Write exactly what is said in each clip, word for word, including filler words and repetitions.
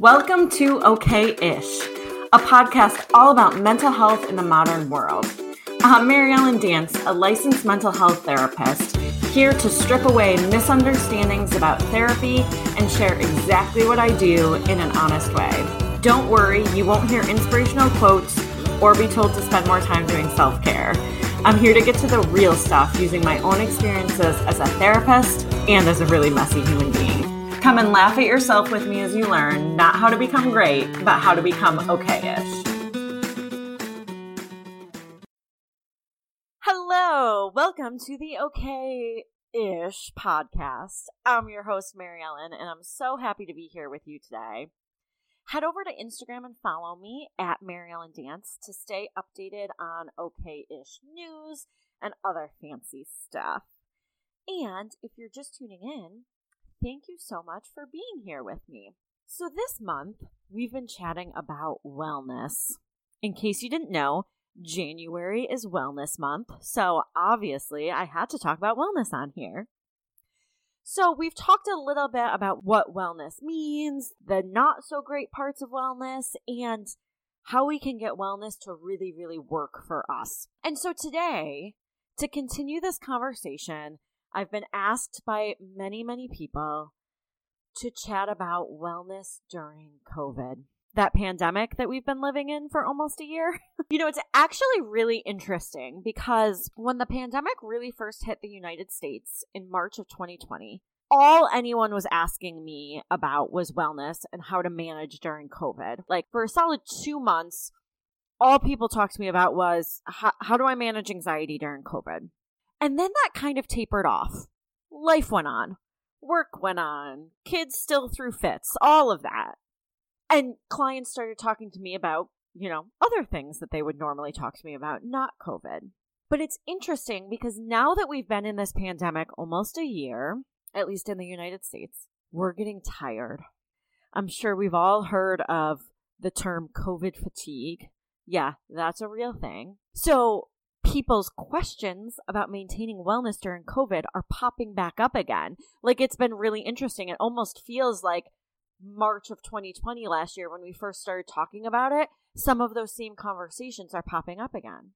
Welcome to Okay-ish, a podcast all about mental health in the modern world. I'm Mary Ellen Dance, a licensed mental health therapist, here to strip away misunderstandings about therapy and share exactly what I do in an honest way. Don't worry, you won't hear inspirational quotes or be told to spend more time doing self-care. I'm here to get to the real stuff using my own experiences as a therapist and as a really messy human being. Come and laugh at yourself with me as you learn not how to become great, but how to become okay-ish. Hello, welcome to the Okay-ish podcast. I'm your host, Mary Ellen, and I'm so happy to be here with you today. Head over to Instagram and follow me at Mary Ellen Dance to stay updated on okay-ish news and other fancy stuff. And if you're just tuning in, thank you so much for being here with me. So this month, we've been chatting about wellness. In case you didn't know, January is Wellness Month, so obviously I had to talk about wellness on here. So we've talked a little bit about what wellness means, the not so great parts of wellness, and how we can get wellness to really, really work for us. And so today, to continue this conversation, I've been asked by many, many people to chat about wellness during COVID, that pandemic that we've been living in for almost a year. You know, it's actually really interesting because when the pandemic really first hit the United States in March of twenty twenty, all anyone was asking me about was wellness and how to manage during COVID. Like for a solid two months, all people talked to me about was, how, how do I manage anxiety during COVID? And then that kind of tapered off. Life went on. Work went on. Kids still threw fits. All of that. And clients started talking to me about, you know, other things that they would normally talk to me about, not COVID. But it's interesting because now that we've been in this pandemic almost a year, at least in the United States, we're getting tired. I'm sure we've all heard of the term COVID fatigue. Yeah, that's a real thing. So people's questions about maintaining wellness during COVID are popping back up again. Like, it's been really interesting. It almost feels like March of twenty twenty last year when we first started talking about it, some of those same conversations are popping up again.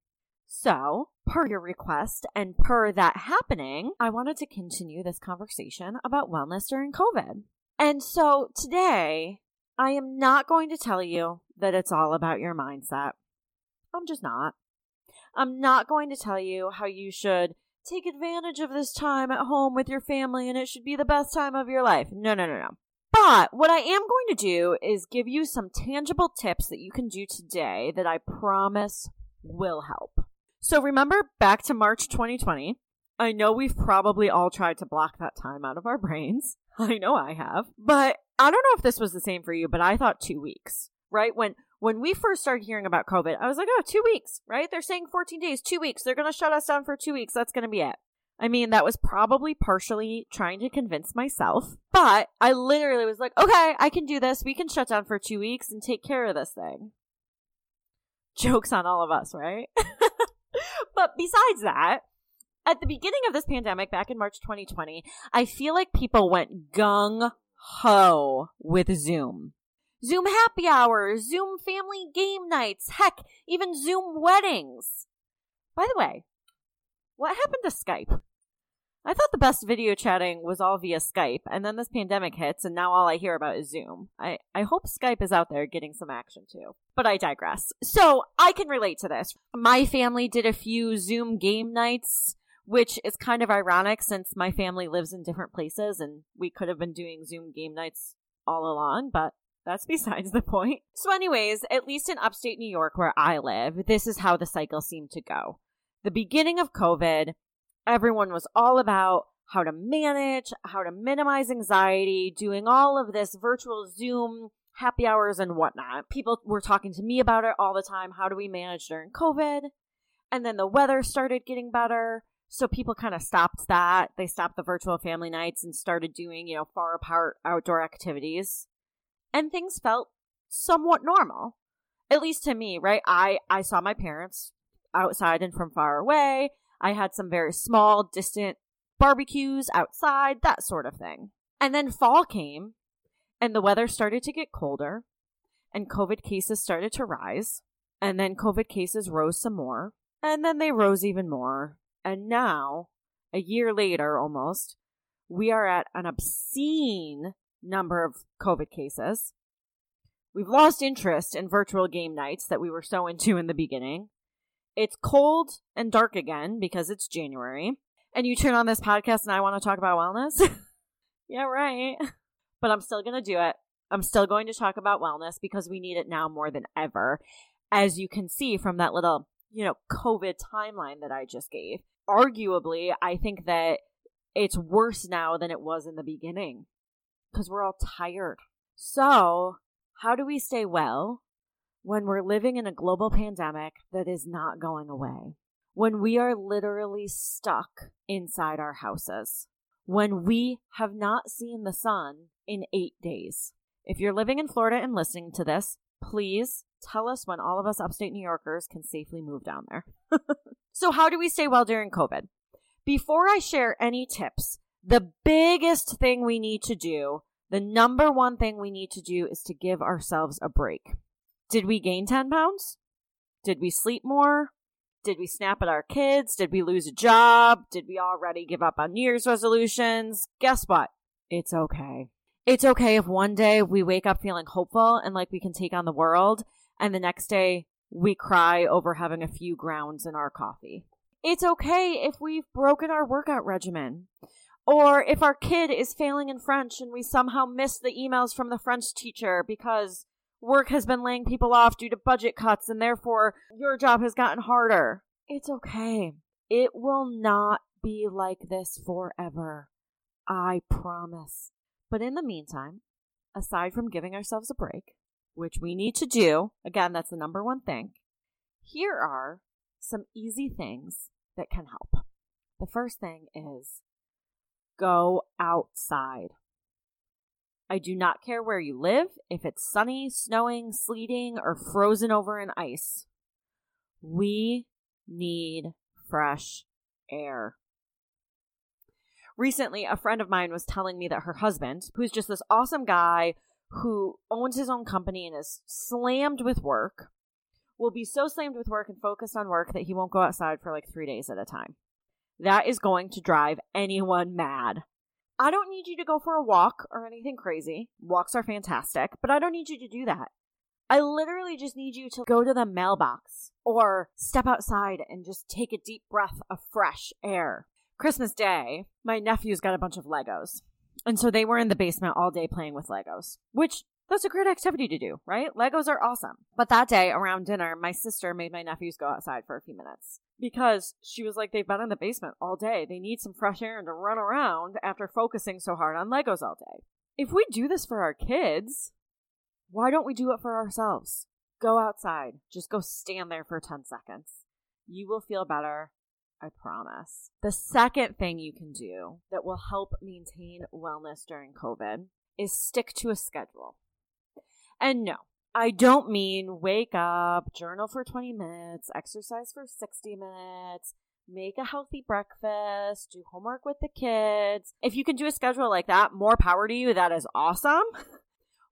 So, per your request and per that happening, I wanted to continue this conversation about wellness during COVID. And so today, I am not going to tell you that it's all about your mindset. I'm just not. I'm not going to tell you how you should take advantage of this time at home with your family and it should be the best time of your life. No, no, no, no. But what I am going to do is give you some tangible tips that you can do today that I promise will help. So remember back to March twenty twenty. I know we've probably all tried to block that time out of our brains. I know I have. But I don't know if this was the same for you, but I thought two weeks, right? When When we first started hearing about COVID, I was like, oh, two weeks, right? They're saying fourteen days, two weeks. They're going to shut us down for two weeks. That's going to be it. I mean, that was probably partially trying to convince myself, but I literally was like, okay, I can do this. We can shut down for two weeks and take care of this thing. Joke's on all of us, right? But besides that, at the beginning of this pandemic back in March twenty twenty, I feel like people went gung-ho with Zoom. Zoom happy hours, Zoom family game nights, heck, even Zoom weddings. By the way, what happened to Skype? I thought the best video chatting was all via Skype, and then this pandemic hits, and now all I hear about is Zoom. I, I hope Skype is out there getting some action too, but I digress. So I can relate to this. My family did a few Zoom game nights, which is kind of ironic since my family lives in different places, and we could have been doing Zoom game nights all along, but that's besides the point. So anyways, at least in upstate New York where I live, this is how the cycle seemed to go. The beginning of COVID, everyone was all about how to manage, how to minimize anxiety, doing all of this virtual Zoom happy hours and whatnot. People were talking to me about it all the time. How do we manage during COVID? And then the weather started getting better. So people kind of stopped that. They stopped the virtual family nights and started doing, you know, far apart outdoor activities. And things felt somewhat normal, at least to me, right? I, I saw my parents outside and from far away. I had some very small, distant barbecues outside, that sort of thing. And then fall came, And the weather started to get colder, and COVID cases started to rise, and then COVID cases rose some more, and then they rose even more. And now, a year later almost, we are at an obscene number of COVID cases. We've lost interest in virtual game nights that we were so into in the beginning. It's cold and dark again because it's January. And you turn on this podcast and I want to talk about wellness? Yeah, right. But I'm still going to do it. I'm still going to talk about wellness because we need it now more than ever. As you can see from that little, you know, COVID timeline that I just gave. Arguably, I think that it's worse now than it was in the beginning because we're all tired. So how do we stay well when we're living in a global pandemic that is not going away? When we are literally stuck inside our houses? When we have not seen the sun in eight days? If you're living in Florida and listening to this, please tell us when all of us upstate New Yorkers can safely move down there. So how do we stay well during COVID? Before I share any tips, the biggest thing we need to do, the number one thing we need to do is to give ourselves a break. Did we gain ten pounds? Did we sleep more? Did we snap at our kids? Did we lose a job? Did we already give up on New Year's resolutions? Guess what? It's okay. It's okay if one day we wake up feeling hopeful and like we can take on the world, and the next day, we cry over having a few grounds in our coffee. It's okay if we've broken our workout regimen, or if our kid is failing in French and we somehow missed the emails from the French teacher because work has been laying people off due to budget cuts and therefore your job has gotten harder. It's okay. It will not be like this forever. I promise. But in the meantime, aside from giving ourselves a break, which we need to do, again, that's the number one thing, here are some easy things that can help. The first thing is go outside. I do not care where you live, if it's sunny, snowing, sleeting, or frozen over in ice. We need fresh air. Recently, a friend of mine was telling me that her husband, who's just this awesome guy, who owns his own company and is slammed with work, will be so slammed with work and focused on work that he won't go outside for like three days at a time. That is going to drive anyone mad. I don't need you to go for a walk or anything crazy. Walks are fantastic, but I don't need you to do that. I literally just need you to go to the mailbox or step outside and just take a deep breath of fresh air. Christmas Day, my nephew's got a bunch of Legos. And so they were in the basement all day playing with Legos, which that's a great activity to do, right? Legos are awesome. But that day around dinner, my sister made my nephews go outside for a few minutes because she was like, they've been in the basement all day. They need some fresh air and to run around after focusing so hard on Legos all day. If we do this for our kids, why don't we do it for ourselves? Go outside. Just go stand there for ten seconds. You will feel better. I promise. The second thing you can do that will help maintain wellness during COVID is stick to a schedule. And no, I don't mean wake up, journal for twenty minutes, exercise for sixty minutes, make a healthy breakfast, do homework with the kids. If you can do a schedule like that, more power to you. That is awesome.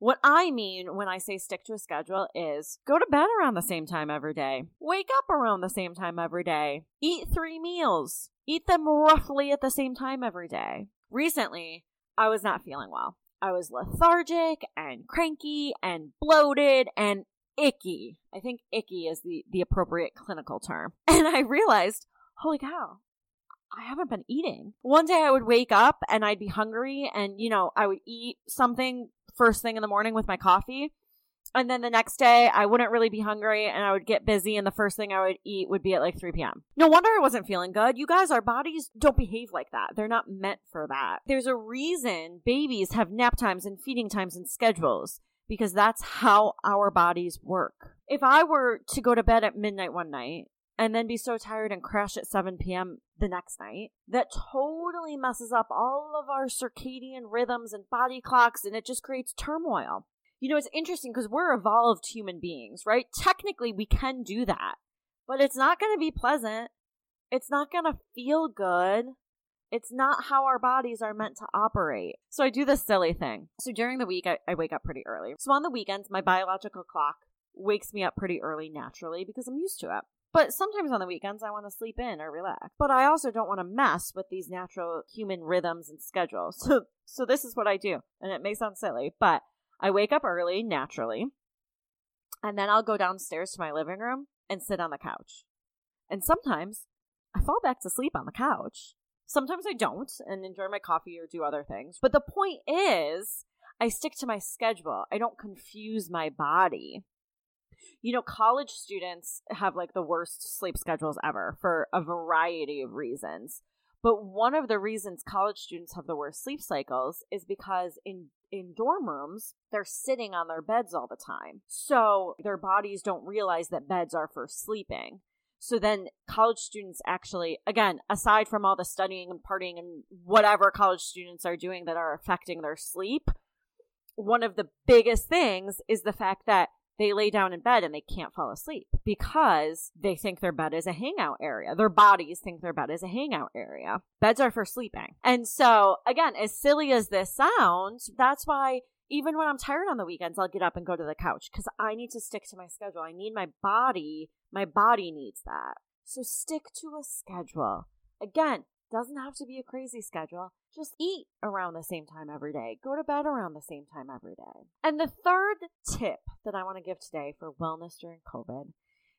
What I mean when I say stick to a schedule is go to bed around the same time every day. Wake up around the same time every day. Eat three meals. Eat them roughly at the same time every day. Recently, I was not feeling well. I was lethargic and cranky and bloated and icky. I think icky is the, the appropriate clinical term. And I realized, holy cow, I haven't been eating. One day I would wake up and I'd be hungry and, you know, I would eat something first thing in the morning with my coffee. And then the next day I wouldn't really be hungry and I would get busy. And the first thing I would eat would be at like three p.m. No wonder I wasn't feeling good. You guys, our bodies don't behave like that. They're not meant for that. There's a reason babies have nap times and feeding times and schedules, because that's how our bodies work. If I were to go to bed at midnight one night and then be so tired and crash at seven p.m. the next night, that totally messes up all of our circadian rhythms and body clocks, and it just creates turmoil. You know, it's interesting because we're evolved human beings, right? Technically, we can do that, but it's not going to be pleasant. It's not going to feel good. It's not how our bodies are meant to operate. So I do this silly thing. So during the week, I, I wake up pretty early. So on the weekends, my biological clock wakes me up pretty early naturally because I'm used to it. But sometimes on the weekends, I want to sleep in or relax. But I also don't want to mess with these natural human rhythms and schedules. So, so this is what I do. And it may sound silly, but I wake up early naturally. And then I'll go downstairs to my living room and sit on the couch. And sometimes I fall back to sleep on the couch. Sometimes I don't and enjoy my coffee or do other things. But the point is, I stick to my schedule. I don't confuse my body. You know, college students have like the worst sleep schedules ever for a variety of reasons. But one of the reasons college students have the worst sleep cycles is because in in dorm rooms, they're sitting on their beds all the time. So their bodies don't realize that beds are for sleeping. So then college students actually, again, aside from all the studying and partying and whatever college students are doing that are affecting their sleep, one of the biggest things is the fact that they lay down in bed and they can't fall asleep because they think their bed is a hangout area. Their bodies think their bed is a hangout area. Beds are for sleeping. And so, again, as silly as this sounds, that's why even when I'm tired on the weekends, I'll get up and go to the couch because I need to stick to my schedule. I need my body. My body needs that. So stick to a schedule. Again, doesn't have to be a crazy schedule. Just eat around the same time every day. Go to bed around the same time every day. And the third tip that I want to give today for wellness during COVID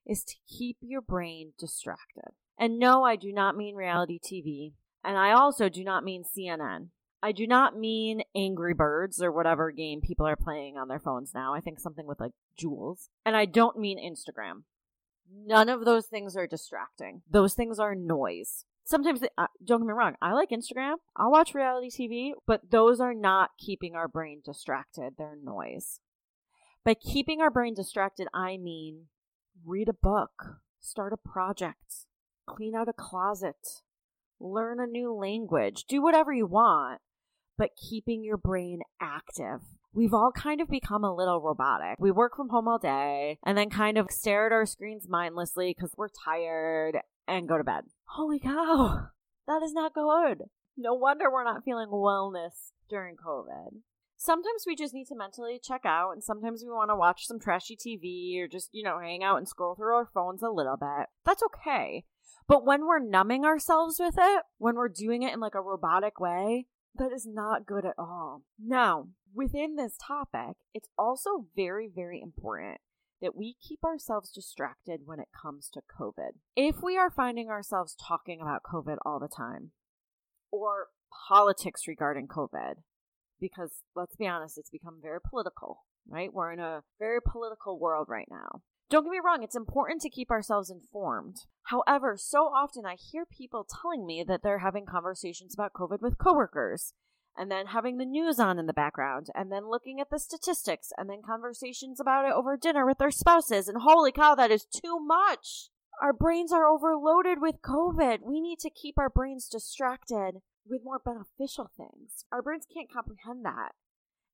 is to keep your brain distracted. And no, I do not mean reality T V. And I also do not mean C N N. I do not mean Angry Birds or whatever game people are playing on their phones now. I think something with like Jules. And I don't mean Instagram. None of those things are distracting. Those things are noise. Sometimes, they, uh, don't get me wrong, I like Instagram. I'll watch reality T V, but those are not keeping our brain distracted. They're noise. By keeping our brain distracted, I mean read a book, start a project, clean out a closet, learn a new language, do whatever you want, but keeping your brain active. We've all kind of become a little robotic. We work from home all day and then kind of stare at our screens mindlessly because we're tired and go to bed. Holy cow, that is not good. No wonder we're not feeling wellness during COVID. Sometimes we just need to mentally check out, and sometimes we want to watch some trashy T V or just, you know, hang out and scroll through our phones a little bit. That's okay. But when we're numbing ourselves with it, when we're doing it in like a robotic way, that is not good at all. Now, within this topic, it's also very, very important that we keep ourselves distracted when it comes to COVID. If we are finding ourselves talking about COVID all the time, or politics regarding COVID, because let's be honest, it's become very political, right? We're in a very political world right now. Don't get me wrong, it's important to keep ourselves informed. However, so often I hear people telling me that they're having conversations about COVID with coworkers, and then having the news on in the background, and then looking at the statistics, and then conversations about it over dinner with their spouses. And holy cow, that is too much. Our brains are overloaded with COVID. We need to keep our brains distracted with more beneficial things. Our brains can't comprehend that.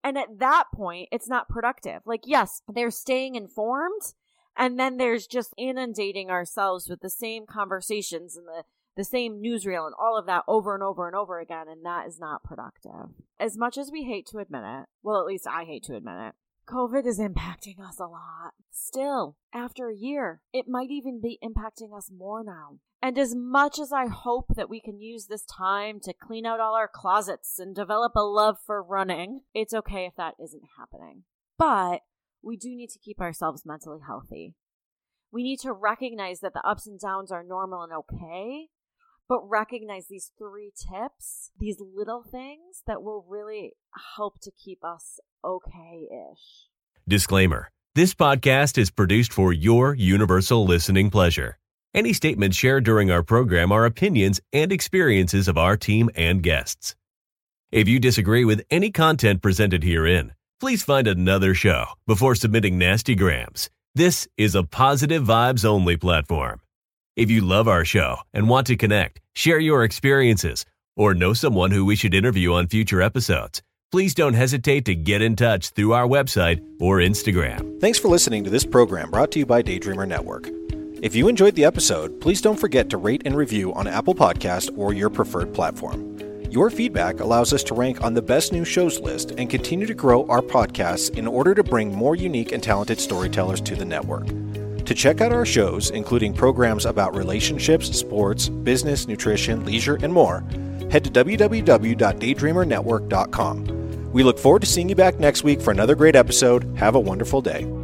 And at that point, it's not productive. Like, yes, they're staying informed, and then there's just inundating ourselves with the same conversations and the the same newsreel and all of that over and over and over again, and that is not productive. As much as we hate to admit it, well, at least I hate to admit it, COVID is impacting us a lot. Still, after a year, it might even be impacting us more now. And as much as I hope that we can use this time to clean out all our closets and develop a love for running, it's okay if that isn't happening. But we do need to keep ourselves mentally healthy. We need to recognize that the ups and downs are normal and okay, but recognize these three tips, these little things that will really help to keep us okay-ish. Disclaimer. This podcast is produced for your universal listening pleasure. Any statements shared during our program are opinions and experiences of our team and guests. If you disagree with any content presented herein, please find another show before submitting nasty grams. This is a positive vibes only platform. If you love our show and want to connect, share your experiences, or know someone who we should interview on future episodes, please don't hesitate to get in touch through our website or Instagram. Thanks for listening to this program brought to you by Daydreamer Network. If you enjoyed the episode, please don't forget to rate and review on Apple Podcasts or your preferred platform. Your feedback allows us to rank on the best new shows list and continue to grow our podcasts in order to bring more unique and talented storytellers to the network. To check out our shows, including programs about relationships, sports, business, nutrition, leisure, and more, head to w w w dot daydreamer network dot com. We look forward to seeing you back next week for another great episode. Have a wonderful day.